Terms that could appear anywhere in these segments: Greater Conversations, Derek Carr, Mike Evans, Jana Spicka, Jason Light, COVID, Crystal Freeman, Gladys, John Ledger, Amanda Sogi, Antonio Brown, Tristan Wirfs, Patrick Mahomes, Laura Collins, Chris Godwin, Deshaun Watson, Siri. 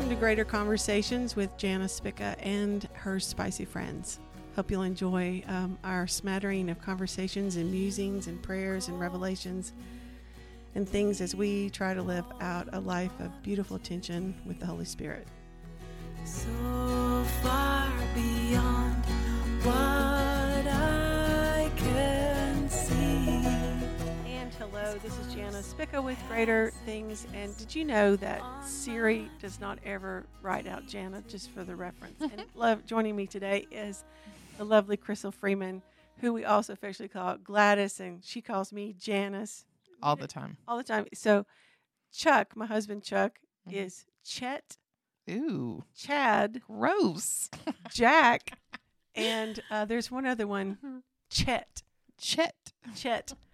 Welcome to Greater Conversations with Jana Spicka and her spicy friends. Hope you'll enjoy our smattering of conversations and musings and prayers and revelations and things as we try to live out a life of beautiful tension with the Holy Spirit. So far beyond what I can see. And hello, this is Jana Spicka with Greater Things. And did you know that Siri does not ever write out Jana, just for the reference? And joining me today is the lovely Crystal Freeman, who we also officially call Gladys, and she calls me Janice. All the time. So Chuck, my husband Chuck, is Chet. Ooh. Chad. Gross. Jack. And there's one other one, Chet.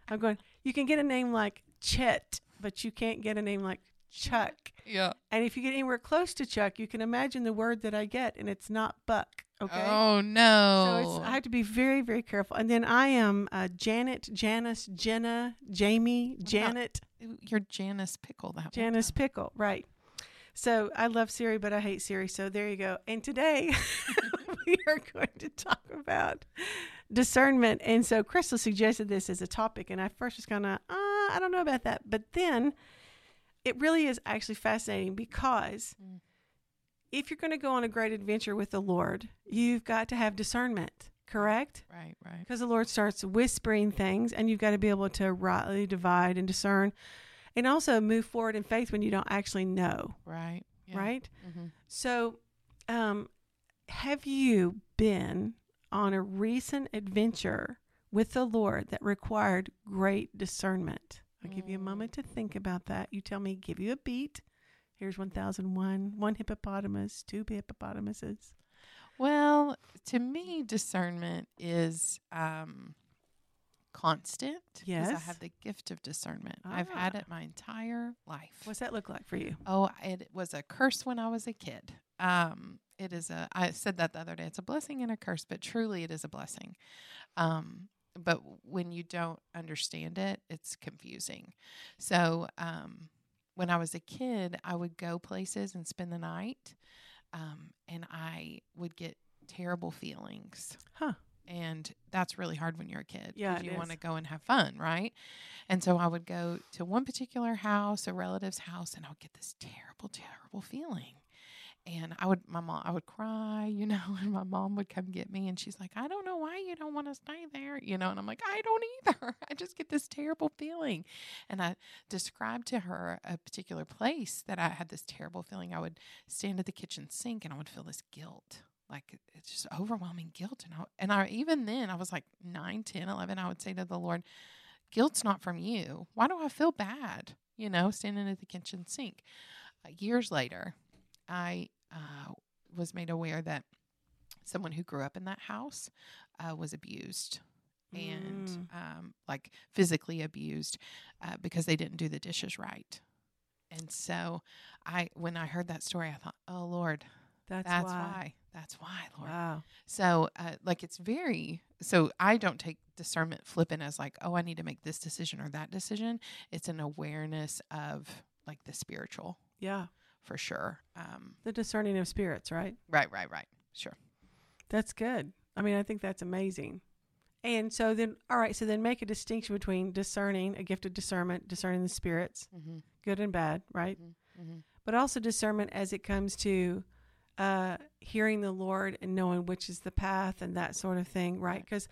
I'm going, you can get a name like Chet, but you can't get a name like Chuck. Yeah. And if you get anywhere close to Chuck, you can imagine the word that I get, and it's not Buck. Okay. Oh, no. So I have to be very, very careful. And then I am Janet, Janice, Jenna, Jamie, Janet. No, you're Janice Pickle. Janice Pickle, right. So I love Siri, but I hate Siri. So there you go. And today we are going to talk about discernment. And so Crystal suggested this as a topic. And I first was kind of, I don't know about that. But then it really is actually fascinating because if you're going to go on a great adventure with the Lord, you've got to have discernment, correct? Right. Because the Lord starts whispering things, and you've got to be able to rightly divide and discern, and also move forward in faith when you don't actually know. Right. Yeah. Right? Mm-hmm. So have you been on a recent adventure with the Lord that required great discernment? I'll give you a moment to think about that. You tell me, give you a beat. Here's 1,001, one hippopotamus, two hippopotamuses. Well, to me, discernment is constant. Yes. Because I have the gift of discernment. Ah. I've had it my entire life. What's that look like for you? Oh, it was a curse when I was a kid. I said that the other day, it's a blessing and a curse, but truly it is a blessing. But when you don't understand it, it's confusing. So, when I was a kid, I would go places and spend the night, and I would get terrible feelings. Huh. And that's really hard when you're a kid. Yeah, because you want to go and have fun, right? And so I would go to one particular house, a relative's house, and I would get this terrible, terrible feeling. And I would cry, you know, and my mom would come get me, and she's like, I don't know why you don't want to stay there, you know, and I'm like, I don't either. I just get this terrible feeling. And I described to her a particular place that I had this terrible feeling. I would stand at the kitchen sink and I would feel this guilt, like it's just overwhelming guilt. And I even then I was like 9, 10, 11, I would say to the Lord, guilt's not from you. Why do I feel bad, you know, standing at the kitchen sink? Years later, I was made aware that someone who grew up in that house was abused and like physically abused because they didn't do the dishes right. And so when I heard that story, I thought, oh, Lord, that's why. That's why, Lord. Wow. So so I don't take discernment flippant as like, oh, I need to make this decision or that decision. It's an awareness of like the spiritual. Yeah. For sure. The discerning of spirits, right? Right. Sure. That's good. I mean, I think that's amazing. And so then, all right, so then make a distinction between discerning, a gift of discernment, discerning the spirits, good and bad, right? Mm-hmm. But also discernment as it comes to hearing the Lord and knowing which is the path and that sort of thing, right? Because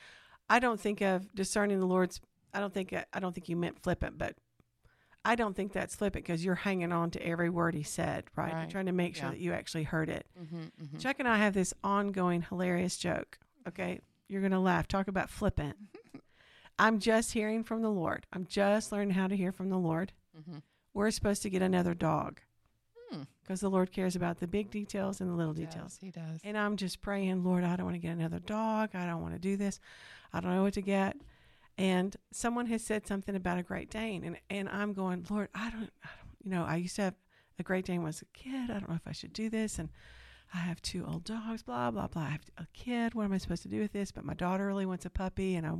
I don't think of discerning the Lord's, I don't think you meant flippant, but I don't think that's flippant because you're hanging on to every word he said, right? You're trying to make sure that you actually heard it. Mm-hmm, mm-hmm. Chuck and I have this ongoing hilarious joke, okay? You're going to laugh. Talk about flippant. I'm just hearing from the Lord. I'm just learning how to hear from the Lord. Mm-hmm. We're supposed to get another dog because the Lord cares about the big details and the little details. He does. And I'm just praying, Lord, I don't want to get another dog. I don't want to do this. I don't know what to get. And someone has said something about a Great Dane, and I'm going, Lord, I don't, I used to have a Great Dane when I was a kid. I don't know if I should do this, and I have 2 old dogs, blah, blah, blah. I have a kid. What am I supposed to do with this? But my daughter really wants a puppy, and I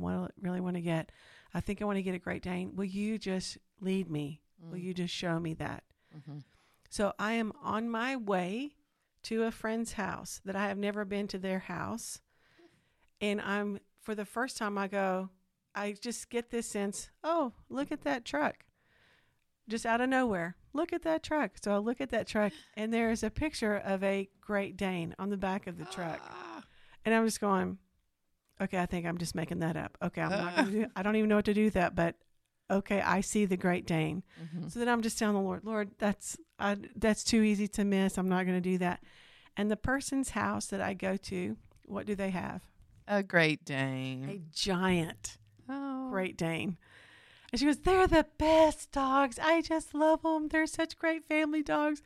think I want to get a Great Dane. Will you just lead me? Will you just show me that? Mm-hmm. So I am on my way to a friend's house that I have never been to their house. And I'm, for the first time I go, I just get this sense, oh, look at that truck. Just out of nowhere, look at that truck. So I look at that truck, and there is a picture of a Great Dane on the back of the truck. And I'm just going, okay, I think I'm just making that up. Okay, I'm not going to do, I don't even know what to do with that, but okay, I see the Great Dane. Mm-hmm. So then I'm just telling the Lord, Lord, that's too easy to miss. I'm not going to do that. And the person's house that I go to, what do they have? A Great Dane. A giant Great Dane. And she goes, they're the best dogs. I just love them. They're such great family dogs.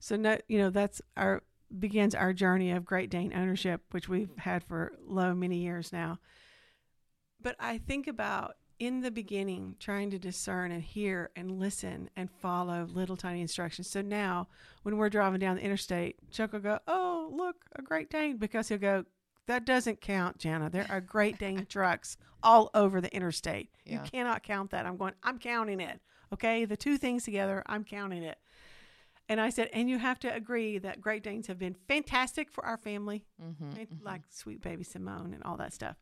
So, no, you know, that's begins our journey of Great Dane ownership, which we've had for many years now. But I think about, in the beginning, trying to discern and hear and listen and follow little tiny instructions. So now when we're driving down the interstate, Chuck will go, oh, look, a Great Dane, because he'll go, that doesn't count, Jana. There are Great Dane trucks all over the interstate. Yeah. You cannot count that. I'm going, I'm counting it. Okay, the two things together, I'm counting it. And I said, and you have to agree that Great Danes have been fantastic for our family, like sweet baby Simone and all that stuff.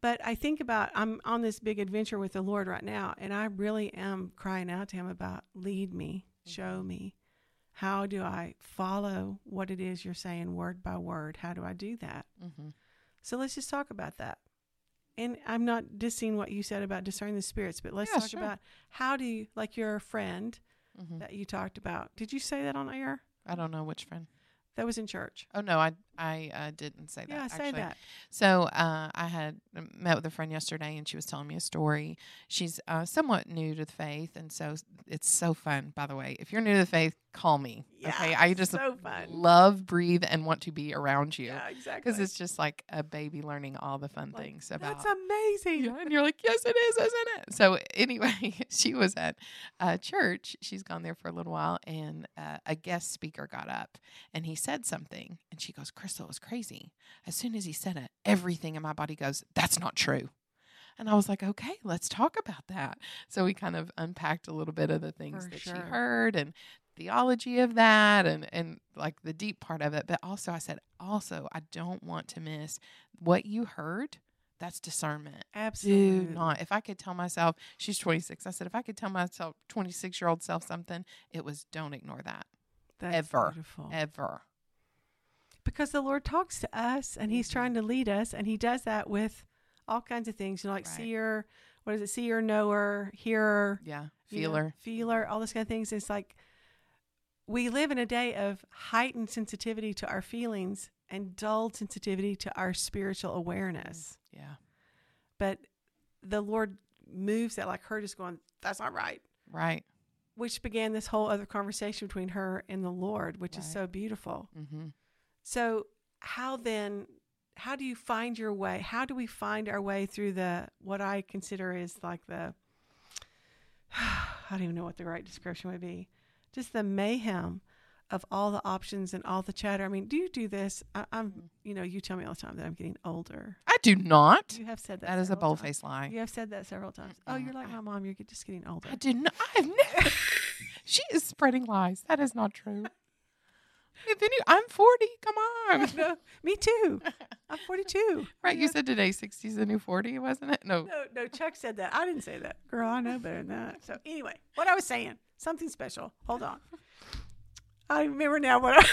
But I think about, I'm on this big adventure with the Lord right now, and I really am crying out to him about, lead me, show me. How do I follow what it is you're saying word by word? How do I do that? Mm-hmm. So let's just talk about that. And I'm not dissing what you said about discerning the spirits, but let's talk about how do you, like your friend that you talked about. Did you say that on air? I don't know which friend. That was in church. Oh, no, I didn't say that. Yeah, say that. So I had met with a friend yesterday, and she was telling me a story. She's somewhat new to the faith, and so it's so fun, by the way. If you're new to the faith, call me. Yeah, okay, I just love, breathe, and want to be around you. Yeah, exactly. Because it's just like a baby learning all the fun things about. That's amazing. Yeah, and you're like, yes, it is, isn't it? So anyway, she was at a church. She's gone there for a little while, and a guest speaker got up, and he said something, and she goes, Crystal, it was crazy. As soon as he said it, everything in my body goes, that's not true. And I was like, okay, let's talk about that. So we kind of unpacked a little bit of the things she heard and theology of that and like the deep part of it. But also I said, I don't want to miss what you heard. That's discernment. Absolutely. Do not. If I could tell myself, she's 26. I said, if I could tell myself 26-year-old self something, it was don't ignore that. That's ever, beautiful. Ever. Because the Lord talks to us and he's trying to lead us. And he does that with all kinds of things, you know, like seer, what is it? Seer, knower, hearer. Yeah. Feeler. Feeler, all those kind of things. It's like we live in a day of heightened sensitivity to our feelings and dulled sensitivity to our spiritual awareness. Yeah. But the Lord moves that, like her just going, that's not right. Right. Which began this whole other conversation between her and the Lord, which is so beautiful. Mm-hmm. So how do you find your way? How do we find our way through what I consider is like I don't even know what the right description would be. Just the mayhem of all the options and all the chatter. I mean, do you do this? I'm, you know, you tell me all the time that I'm getting older. I do not. You have said that. That is a bold-faced lie. You have said that several times. Oh, you're like my mom. You're just getting older. I did not. I've never. She is spreading lies. That is not true. I'm 40. Come on. No, me too. I'm 42. Right. You said today 60 is the new 40, wasn't it? No. Chuck said that. I didn't say that. Girl, I know better than that. So anyway, what I was saying, something special. Hold on. I remember now what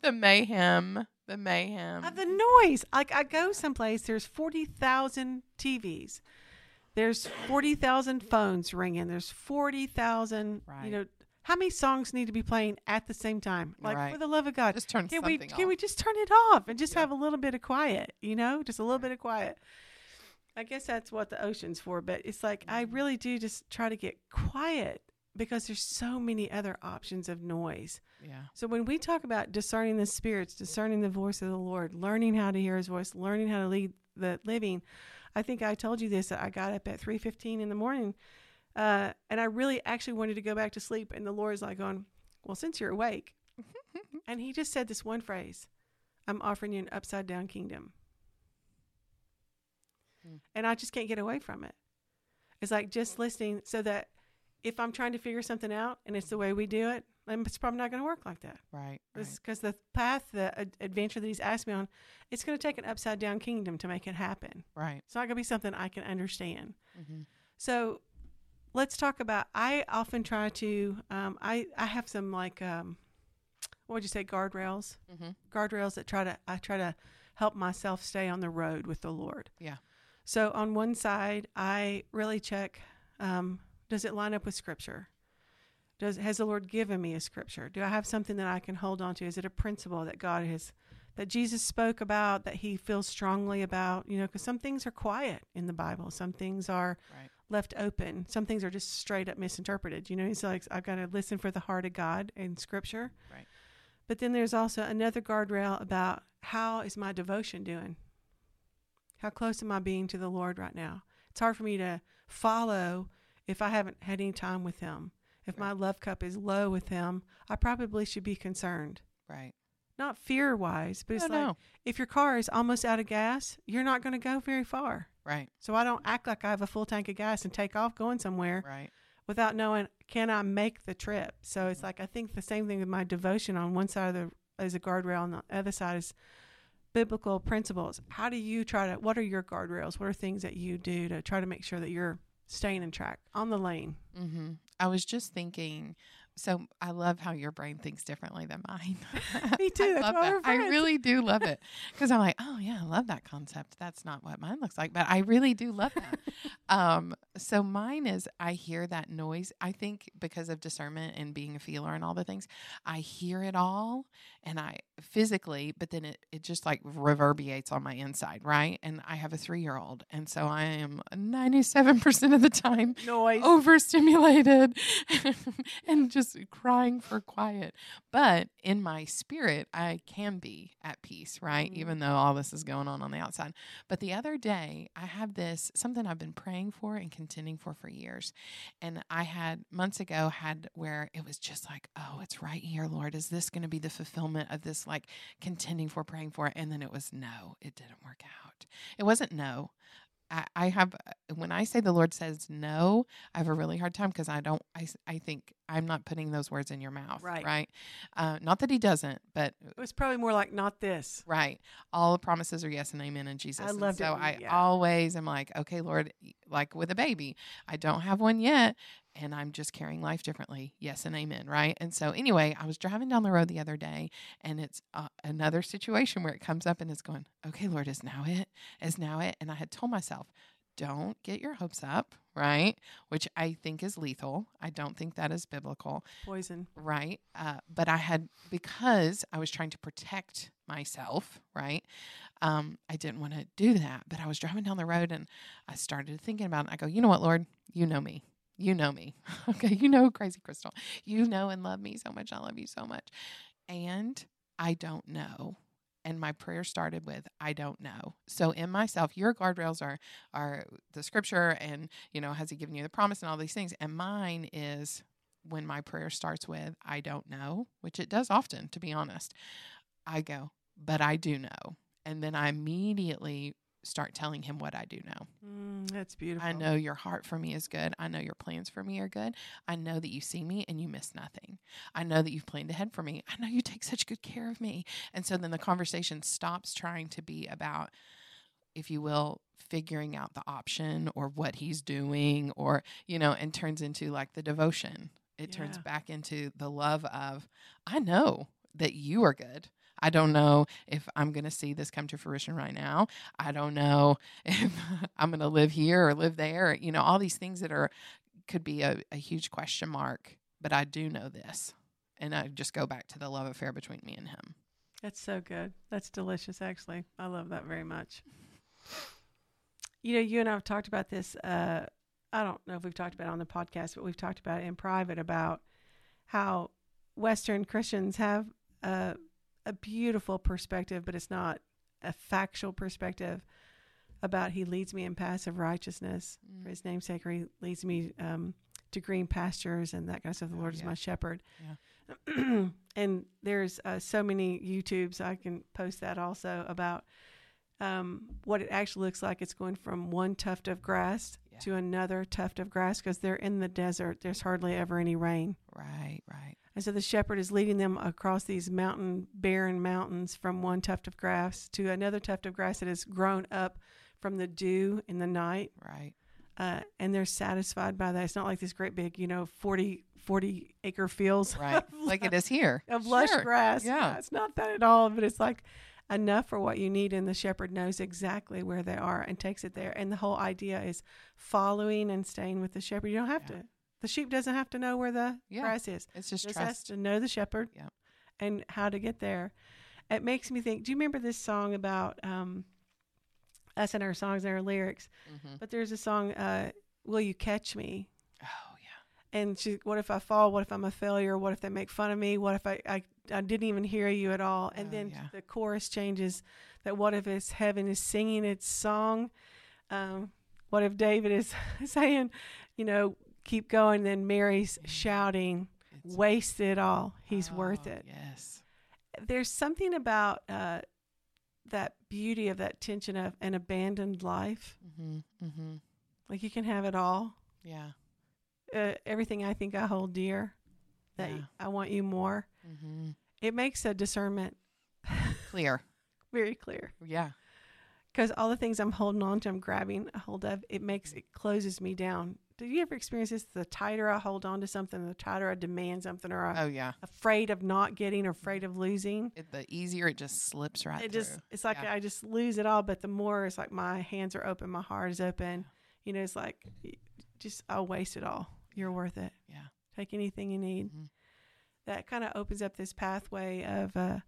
the mayhem of the noise. Like I go someplace, there's 40,000 TVs. There's 40,000 phones ringing. There's 40,000, you know, how many songs need to be playing at the same time? Like for the love of God, just turn off. Can we just turn it off and just have a little bit of quiet, you know, just a little bit of quiet. I guess that's what the ocean's for, but it's like, I really do just try to get quiet because there's so many other options of noise. Yeah. So when we talk about discerning the spirits, discerning the voice of the Lord, learning how to hear his voice, learning how to lead the living. I think I told you this, that I got up at 3:15 in the morning and I really actually wanted to go back to sleep. And the Lord's like going, well, since you're awake. And he just said this one phrase, I'm offering you an upside down kingdom. And I just can't get away from it. It's like just listening so that if I'm trying to figure something out and it's the way we do it, it's probably not going to work like that. Right. Because the path, the adventure that he's asked me on, it's going to take an upside down kingdom to make it happen. Right. It's not going to be something I can understand. Mm-hmm. So let's talk about, I often try to, I have some like, what would you say, guardrails? Mm-hmm. Guardrails that I try to help myself stay on the road with the Lord. Yeah. So on one side, I really check, does it line up with Scripture? Has the Lord given me a scripture? Do I have something that I can hold on to? Is it a principle that God has, that Jesus spoke about, that he feels strongly about? You know, because some things are quiet in the Bible. Some things are left open. Some things are just straight up misinterpreted. You know, he's like, I've got to listen for the heart of God in Scripture. Right. But then there's also another guardrail about, how is my devotion doing? How close am I being to the Lord right now? It's hard for me to follow if I haven't had any time with him. If my love cup is low with him, I probably should be concerned. Right. Not fear-wise, but if your car is almost out of gas, you're not going to go very far. Right. So I don't act like I have a full tank of gas and take off going somewhere without knowing, can I make the trip? So it's like, I think the same thing with my devotion. On one side of the is a guardrail, on the other side is biblical principles. How do you what are your guardrails? What are things that you do to try to make sure that you're staying in track, on the lane? Mm-hmm. I was just thinking, so I love how your brain thinks differently than mine. Me too. I really do love it, because I'm like, oh yeah, I love that concept. That's not what mine looks like, but I really do love that. So mine is, I hear that noise. I think because of discernment and being a feeler and all the things, I hear it all, and I physically, but then it just like reverberates on my inside, right? And I have a 3-year-old, and so I am 97% of the time noise, overstimulated and just crying for quiet. But in my spirit, I can be at peace, right? Mm-hmm. Even though all this is going on the outside. But the other day, I have this, something I've been praying for and contending for years. And I had months ago where it was just like, oh, it's right here, Lord. Is this going to be the fulfillment of this, like contending for, praying for? And then it was, no, it didn't work out. It wasn't no. I have, when I say the Lord says no, I have a really hard time, because I think I'm not putting those words in your mouth. Right. Right. Not that he doesn't, but it was probably more like not this. Right. All the promises are yes and amen in Jesus. I love it. So I always am like, okay, Lord, like with a baby, I don't have one yet, and I'm just carrying life differently. Yes and amen, right? And so anyway, I was driving down the road the other day, and it's another situation where it comes up, and it's going, okay, Lord, is now it? Is now it? And I had told myself, don't get your hopes up, right? Which I think is lethal. I don't think that is biblical. Poison. Right? But I had, because I was trying to protect myself, right? I didn't want to do that, but I was driving down the road, and I started thinking about it. I go, you know what, Lord? You know me. You know me. Okay. You know, crazy Crystal, you know, and love me so much. I love you so much. And I don't know. And my prayer started with, I don't know. So in myself, your guardrails are the scripture, and, you know, has he given you the promise and all these things? And mine is, when my prayer starts with, I don't know, which it does often, to be honest, I go, but I do know. And then I immediately start telling him what I do know. That's beautiful. I know your heart for me is good. I know your plans for me are good. I know that you see me and you miss nothing. I know that you've planned ahead for me. I know you take such good care of me. And so then the conversation stops trying to be about, if you will, figuring out the option or what he's doing, or, you know, and turns into like the devotion. It turns back into the love of, I know that you are good. I don't know if I'm going to see this come to fruition right now. I don't know if I'm going to live here or live there. You know, all these things that could be a huge question mark, but I do know this. And I just go back to the love affair between me and him. That's so good. That's delicious, actually. I love that very much. You know, you and I have talked about this. I don't know if we've talked about it on the podcast, but we've talked about it in private, about how Western Christians have a beautiful perspective, but it's not a factual perspective, about he leads me in paths of righteousness for his name's sake, or he leads me to green pastures and that kind of stuff. The Lord is my shepherd. Yeah. And there's so many YouTubes, I can post that also, about what it actually looks like. It's going from one tuft of grass to another tuft of grass because they're in the desert. There's hardly ever any rain. Right, right. And so the shepherd is leading them across these barren mountains from one tuft of grass to another tuft of grass that has grown up from the dew in the night. Right. And they're satisfied by that. It's not like this great big, 40 acre fields. Right. Like it is here. Of lush grass. Yeah. It's not that at all, but it's like enough for what you need. And the shepherd knows exactly where they are and takes it there. And the whole idea is following and staying with the shepherd. You don't have to. The sheep doesn't have to know where the grass is. It's just trust. Has to know the shepherd and how to get there. It makes me think, do you remember this song about us and our songs and our lyrics? Mm-hmm. But there's a song, Will You Catch Me? Oh, yeah. And what if I fall? What if I'm a failure? What if they make fun of me? What if I didn't even hear you at all? And then the chorus changes that what if it's heaven is singing its song? What if David is saying, keep going, then Mary's shouting, waste it all. He's worth it. Yes. There's something about that beauty of that tension of an abandoned life. Mm-hmm. Mm-hmm. Like you can have it all. Yeah. Everything I think I hold dear, that I want you more. Mm-hmm. It makes a discernment. Clear. Very clear. Yeah. Because all the things I'm holding on to, I'm grabbing a hold of, it closes me down. Do you ever experience this? The tighter I hold on to something, the tighter I demand something, or I'm afraid of not getting or afraid of losing. The easier it just slips right through. It's like I just lose it all, but the more it's like my hands are open, my heart is open. It's like just I'll waste it all. You're worth it. Yeah. Take anything you need. Mm-hmm. That kind of opens up this pathway of, I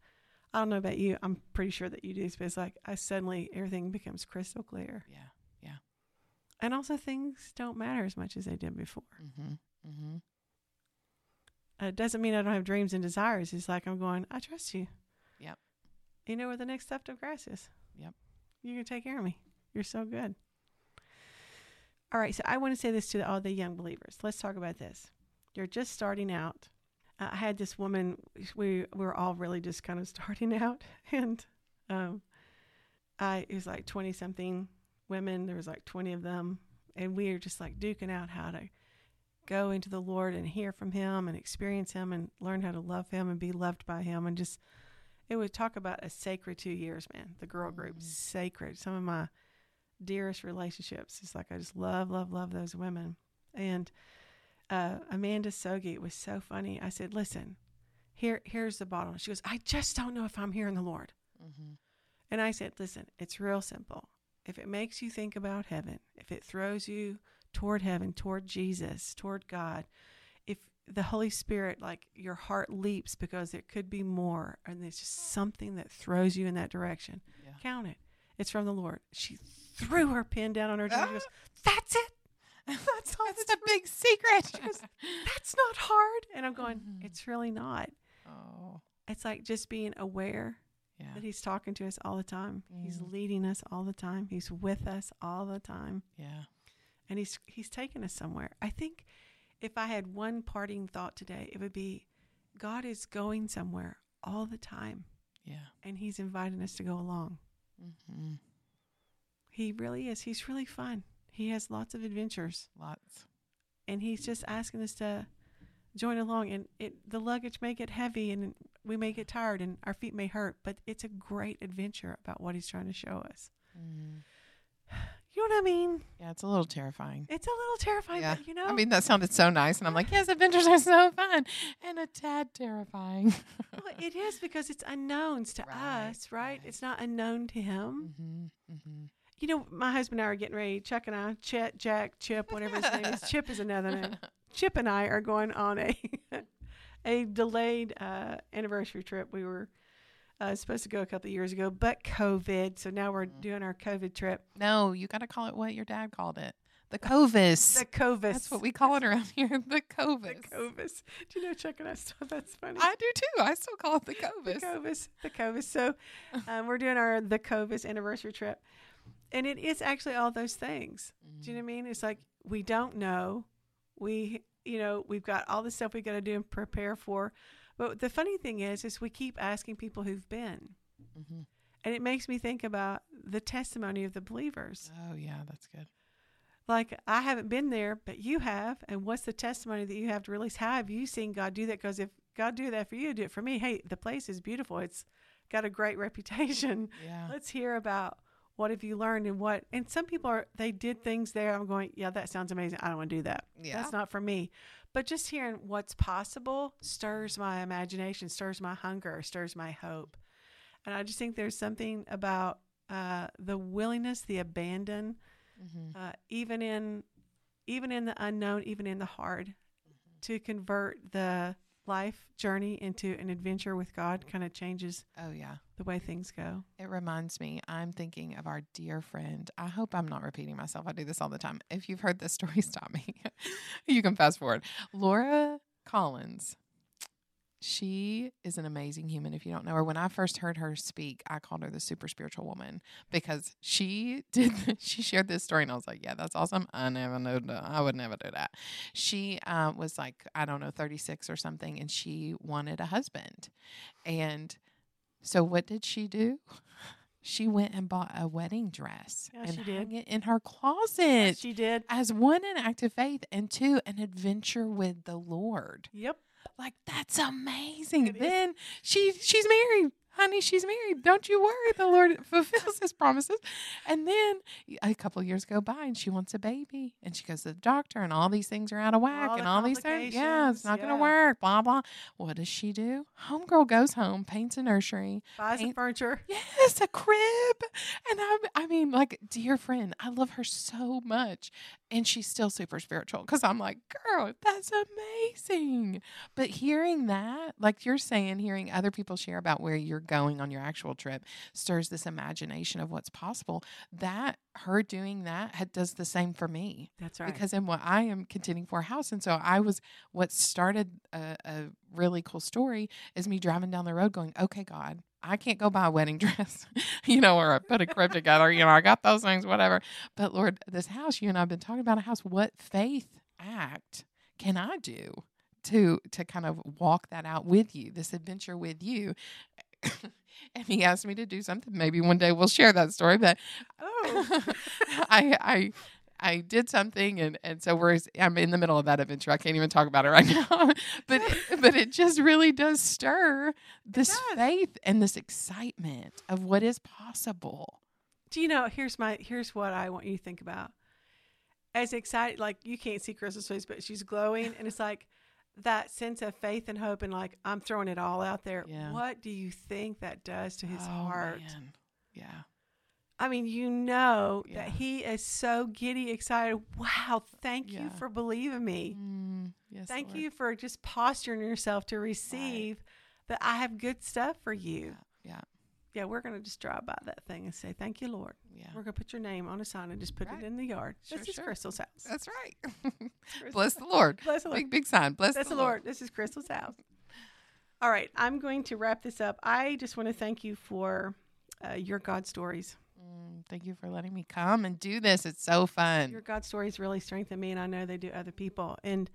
don't know about you. I'm pretty sure that you do, but it's like suddenly everything becomes crystal clear. Yeah. And also things don't matter as much as they did before. Mm-hmm, mm-hmm. It doesn't mean I don't have dreams and desires. It's like I'm going, I trust you. Yep. You know where the next tuft of grass is. Yep. You're going to take care of me. You're so good. All right. So I want to say this to all the young believers. Let's talk about this. You're just starting out. I had this woman, we were all really just kind of starting out. And it was like 20 something women, there was like 20 of them, and we are just like duking out how to go into the Lord and hear from him and experience him and learn how to love him and be loved by him. And just, it would talk about a sacred 2 years, man, the girl group, sacred. Some of my dearest relationships. It's like, I just love, love, love those women. And Amanda Sogi, it was so funny. I said, listen, here's the bottom. She goes, I just don't know if I'm hearing the Lord. Mm-hmm. And I said, listen, it's real simple. If it makes you think about heaven, if it throws you toward heaven, toward Jesus, toward God, if the Holy Spirit, like your heart leaps because there could be more, and there's just something that throws you in that direction, count it. It's from the Lord. She threw her pen down on her desk and goes, that's it. That's all. That's the big secret. She goes, that's not hard. And I'm going, it's really not. Oh, it's like just being aware. Yeah. That he's talking to us all the time. Mm. He's leading us all the time. He's with us all the time. Yeah. And he's taking us somewhere. I think if I had one parting thought today, it would be God is going somewhere all the time. Yeah. And he's inviting us to go along. Mm-hmm. He really is. He's really fun. He has lots of adventures. Lots. And he's just asking us to join along, and the luggage may get heavy and we may get tired and our feet may hurt, but it's a great adventure about what he's trying to show us. Mm. You know what I mean? Yeah, it's a little terrifying. Yeah. But I mean, that sounded so nice, and I'm like, yes, adventures are so fun and a tad terrifying. Well, it is because it's unknowns to us, right? It's not unknown to him. Mm-hmm, mm-hmm. My husband and I are getting ready. Chuck and I, Chet, Jack, Chip, whatever his name is. Chip is another name. Chip and I are going on a delayed anniversary trip. We were supposed to go a couple of years ago, but COVID. So now we're doing our COVID trip. No, you got to call it what your dad called it. The Covis. The Covis. That's what we call it around here. The Covis. The Covis. Do you know Chuck and I still? That's funny. I do too. I still call it the Covis. The Covis. The Covis. So we're doing our The Covis anniversary trip. And it is actually all those things. Mm-hmm. Do you know what I mean? It's like we don't know. We've got all this stuff we got to do and prepare for. But the funny thing is we keep asking people who've been. Mm-hmm. And it makes me think about the testimony of the believers. Oh, yeah, that's good. Like, I haven't been there, but you have. And what's the testimony that you have to release? How have you seen God do that? Because if God do that for you, do it for me. Hey, the place is beautiful. It's got a great reputation. Yeah. Let's hear about what have you learned and what. And some people are, they did things there. I'm going, yeah, that sounds amazing. I don't want to do that. Yeah. That's not for me. But just hearing what's possible stirs my imagination, stirs my hunger, stirs my hope. And I just think there's something about the willingness, the abandon, mm-hmm. even in the unknown, even in the hard, mm-hmm. to convert the life journey into an adventure with God kind of changes the way things go. It reminds me, I'm thinking of our dear friend. I hope I'm not repeating myself. I do this all the time. If you've heard this story, stop me. You can fast forward. Laura Collins. She is an amazing human. If you don't know her, when I first heard her speak, I called her the super spiritual woman because she shared this story and I was like, yeah, that's awesome. I would never do that. She was like, I don't know, 36 or something. And she wanted a husband. And so what did she do? She went and bought a wedding dress and hung it in her closet. Yes, she did. As one, an act of faith, and two, an adventure with the Lord. Yep. Like, that's amazing. Then she's married. Honey, she's married. Don't you worry. The Lord fulfills his promises. And then a couple of years go by and she wants a baby. And she goes to the doctor and all these things are out of whack. And all these things, it's not going to work, blah, blah. What does she do? Homegirl goes home, paints a nursery. Buys some furniture. Yes, a crib. And I mean, like, dear friend, I love her so much. And she's still super spiritual because I'm like, girl, that's amazing. But hearing that, like you're saying, hearing other people share about where you're going on your actual trip stirs this imagination of what's possible. That her doing that does the same for me. That's right. Because in what I am contending for a house. And so what started a really cool story is me driving down the road going, okay, God, I can't go buy a wedding dress, or I put a crib together, I got those things, whatever. But Lord, this house, you and I have been talking about a house. What faith act can I do to kind of walk that out with you, this adventure with you? And he asked me to do something. Maybe one day we'll share that story. But I did something, and so I'm in the middle of that adventure. I can't even talk about it right now. But it just really does stir this faith and this excitement of what is possible. Do you know? Here's what I want you to think about. As excited, like you can't see Crystal's face, but she's glowing, and it's like. That sense of faith and hope and like, I'm throwing it all out there. Yeah. What do you think that does to his heart? Man. Yeah. I mean, that he is so giddy excited. Wow. Thank you for believing me. Yes, thank Lord. You for just posturing yourself to receive that I have good stuff for you. Yeah. Yeah, we're going to just drive by that thing and say, thank you, Lord. Yeah. We're going to put your name on a sign and just put it in the yard. Sure, this is Crystal's house. That's right. Bless the Lord. Bless the Lord. Big, big sign. Bless the Lord. This is Crystal's house. All right. I'm going to wrap this up. I just want to thank you for your God stories. Thank you for letting me come and do this. It's so fun. Your God stories really strengthen me, and I know they do other people. And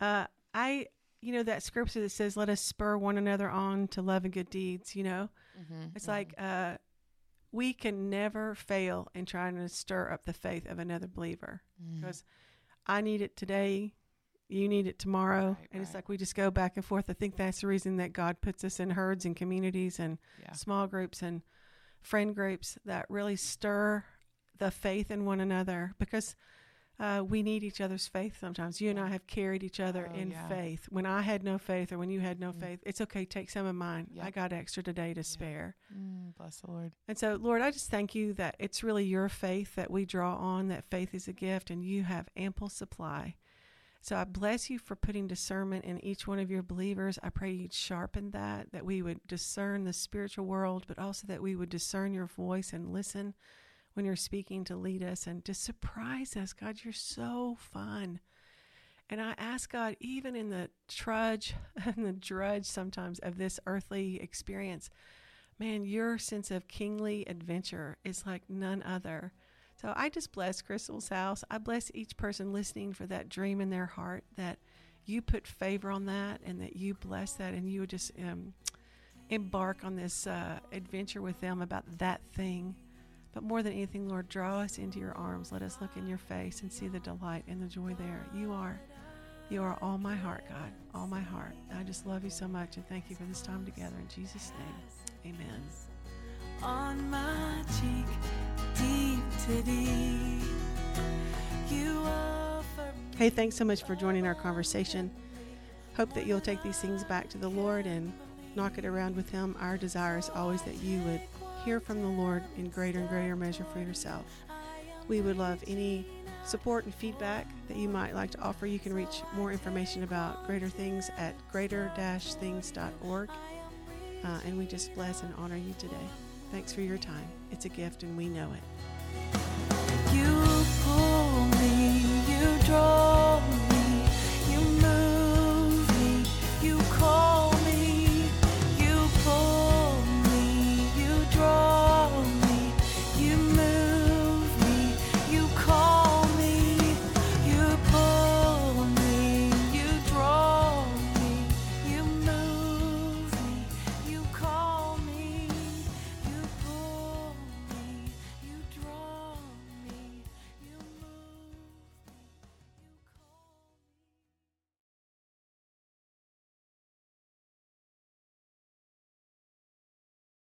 that scripture that says, let us spur one another on to love and good deeds, Mm-hmm, it's like we can never fail in trying to stir up the faith of another believer because I need it today, you need it tomorrow. Right, and it's like we just go back and forth. I think that's the reason that God puts us in herds and communities and small groups and friend groups that really stir the faith in one another because we need each other's faith sometimes. You and I have carried each other in faith. When I had no faith or when you had no faith, it's okay, take some of mine. Yep. I got extra today to spare. Bless the Lord. And so, Lord, I just thank you that it's really your faith that we draw on, that faith is a gift, and you have ample supply. So I bless you for putting discernment in each one of your believers. I pray you'd sharpen that we would discern the spiritual world, but also that we would discern your voice and listen when you're speaking to lead us and to surprise us. God, you're so fun. And I ask God, even in the trudge and the drudge sometimes of this earthly experience, man, your sense of kingly adventure is like none other. So I just bless Crystal's house. I bless each person listening for that dream in their heart, that you put favor on that and that you bless that and you would just embark on this adventure with them about that thing But more than anything, Lord, draw us into your arms. Let us look in your face and see the delight and the joy there. You are all my heart, God, all my heart. I just love you so much, and thank you for this time together. In Jesus' name, amen. On my cheek, deep to deep, you offer me. Hey, thanks so much for joining our conversation. Hope that you'll take these things back to the Lord and knock it around with him. Our desire is always that you would hear from the Lord in greater and greater measure for yourself. We would love any support and feedback that you might like to offer. You can reach more information about Greater Things at greater-things.org. And we just bless and honor you today. Thanks for your time. It's a gift, and we know it.